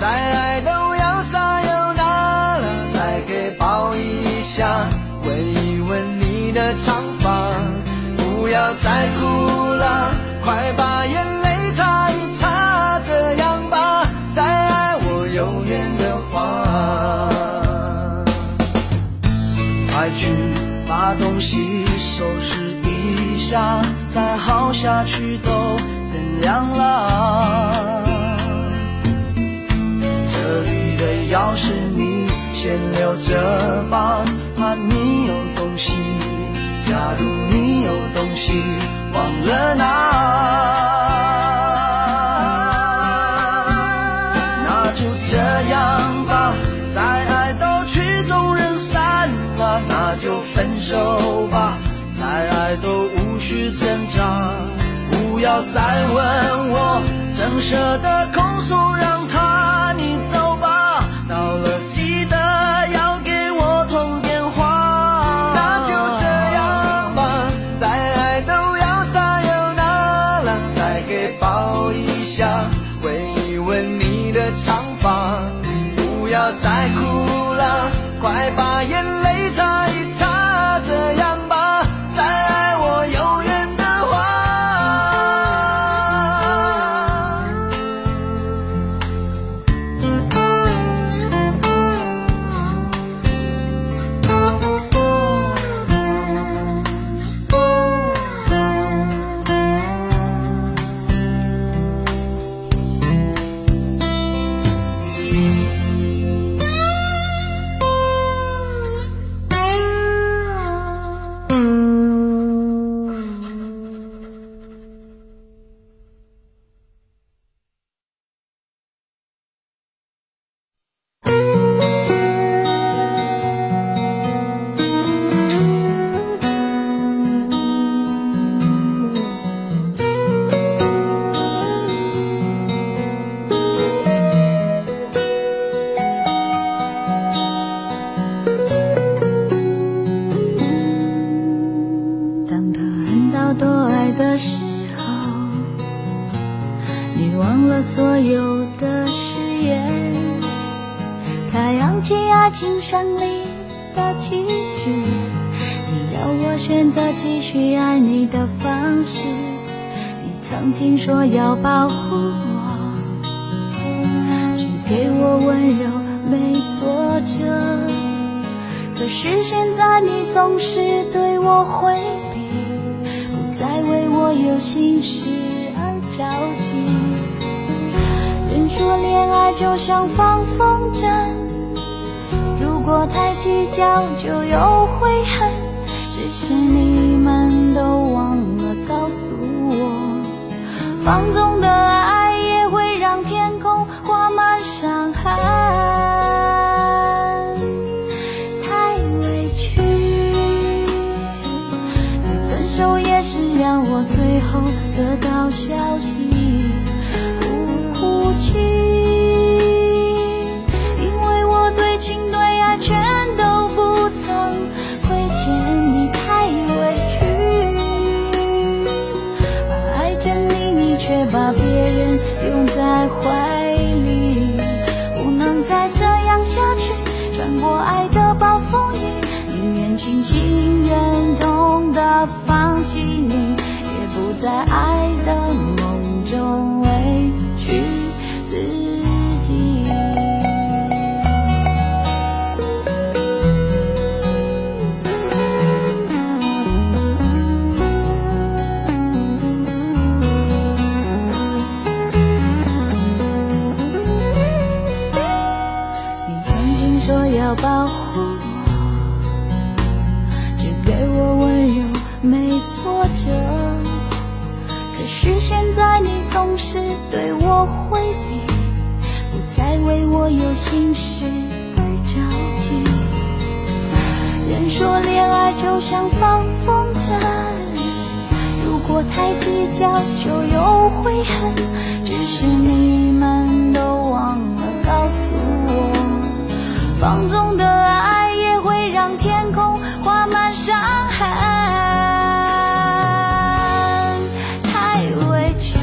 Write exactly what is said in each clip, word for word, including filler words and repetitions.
再爱都要撒又拿了，再给抱一下，吻一吻你的长发，不要再哭了，快把眼泪擦一擦，这样吧，再爱我永远的话，快去把东西收拾一下，再耗下去都天亮了，这里的钥匙你先留着吧，怕你有东西，假如你有东西忘了拿，那就这样吧，再爱都曲终人散了，那就分手吧，再爱都无需挣扎，不要再问我怎舍得控诉，让他你走吧，到了记得要给我通电话，那就这样吧，再爱都要撒又拿了，再给抱一下，吻一吻你的长发，不要再哭了，快把眼泪擦一擦，这样吧，再爱我永远说要保护我，只给我温柔没挫折，可是现在你总是对我回避，不再为我有心事而着急。人说恋爱就像放风筝，如果太计较就有悔恨，只是你们都忘了告诉我，放纵的爱也会让天空挂满伤痕，太委屈，分手也是让我最后得到消息，不哭泣，因为我对情对爱全都不曾亏欠你，太委屈，把爱着你却把别人拥在怀里，不能再这样下去，穿过爱的暴风雨，宁愿清醒忍痛的放弃你，也不在爱的梦中委屈自己。保护我，只给我温柔没挫折，可是现在你总是对我回避，不再为我有心事而着急。人说恋爱就像放风筝，如果太计较就有悔恨，只是你们都忘了告诉我，放纵的爱也会让天空挂满伤痕，太委屈，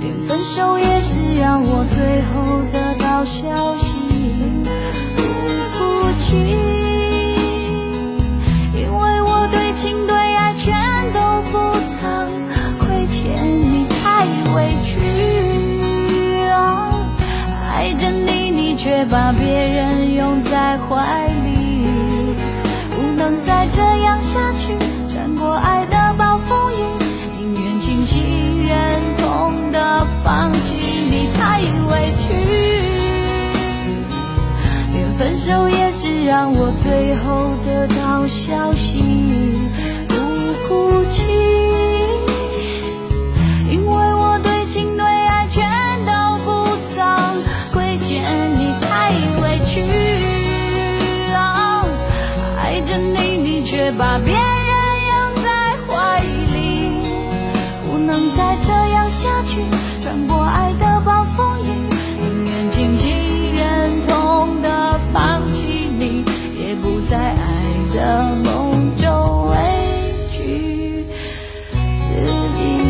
连分手也是让我最后得到消息，对不起，因为我对情对爱全都不曾亏欠你，太委屈啊！爱着你，你却把别人拥在怀里，不能再这样下去，穿过爱的暴风雨，宁愿清醒忍痛的放弃你，太委屈，连分手也是让我最后得到消息，不哭泣，因为我对情对爱全都不曾亏欠你，太委屈、哦、爱着你，你却把别人不能再这样下去，穿过爱的暴风雨，宁愿清醒忍痛的放弃你，也不在爱的梦中畏惧自己。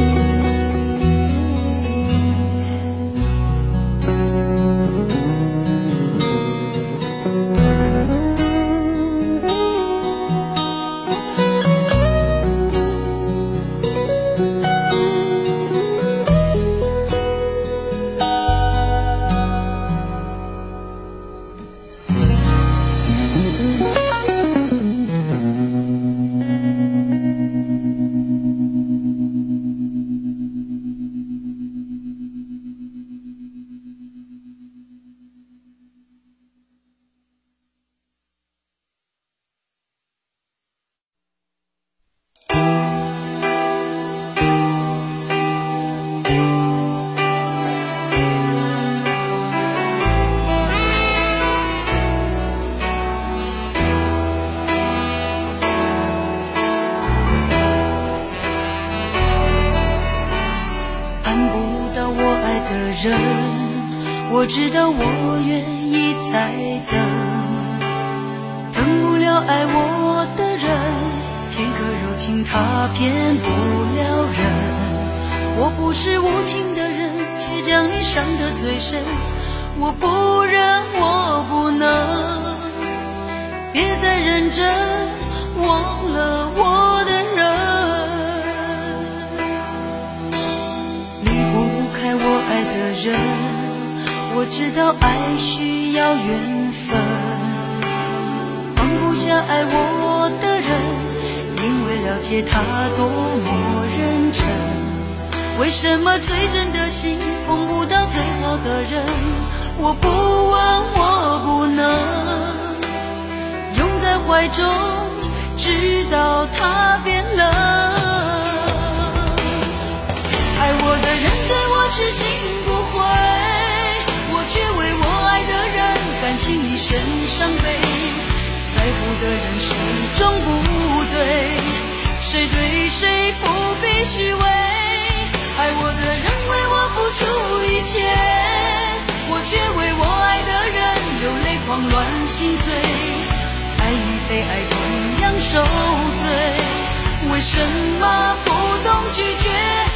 我知道我愿意再等，等不了爱我的人，片刻柔情他骗不了人。我不是无情的人，却将你伤得最深。我不忍，我不能，别再认真，忘了我的人，离不开我爱的人。我知道爱需要缘分，放不下爱我的人，因为了解他多么认真。为什么最真的心碰不到最好的人？我不问，我不能拥在怀中，直到他变冷。爱我的人对我痴心不悔，却为我爱的人甘心一生伤悲。在乎的人始终不对，谁对谁不必虚伪。爱我的人为我付出一切，我却为我爱的人流泪狂乱心碎。爱与被爱同样受罪，为什么不懂拒绝？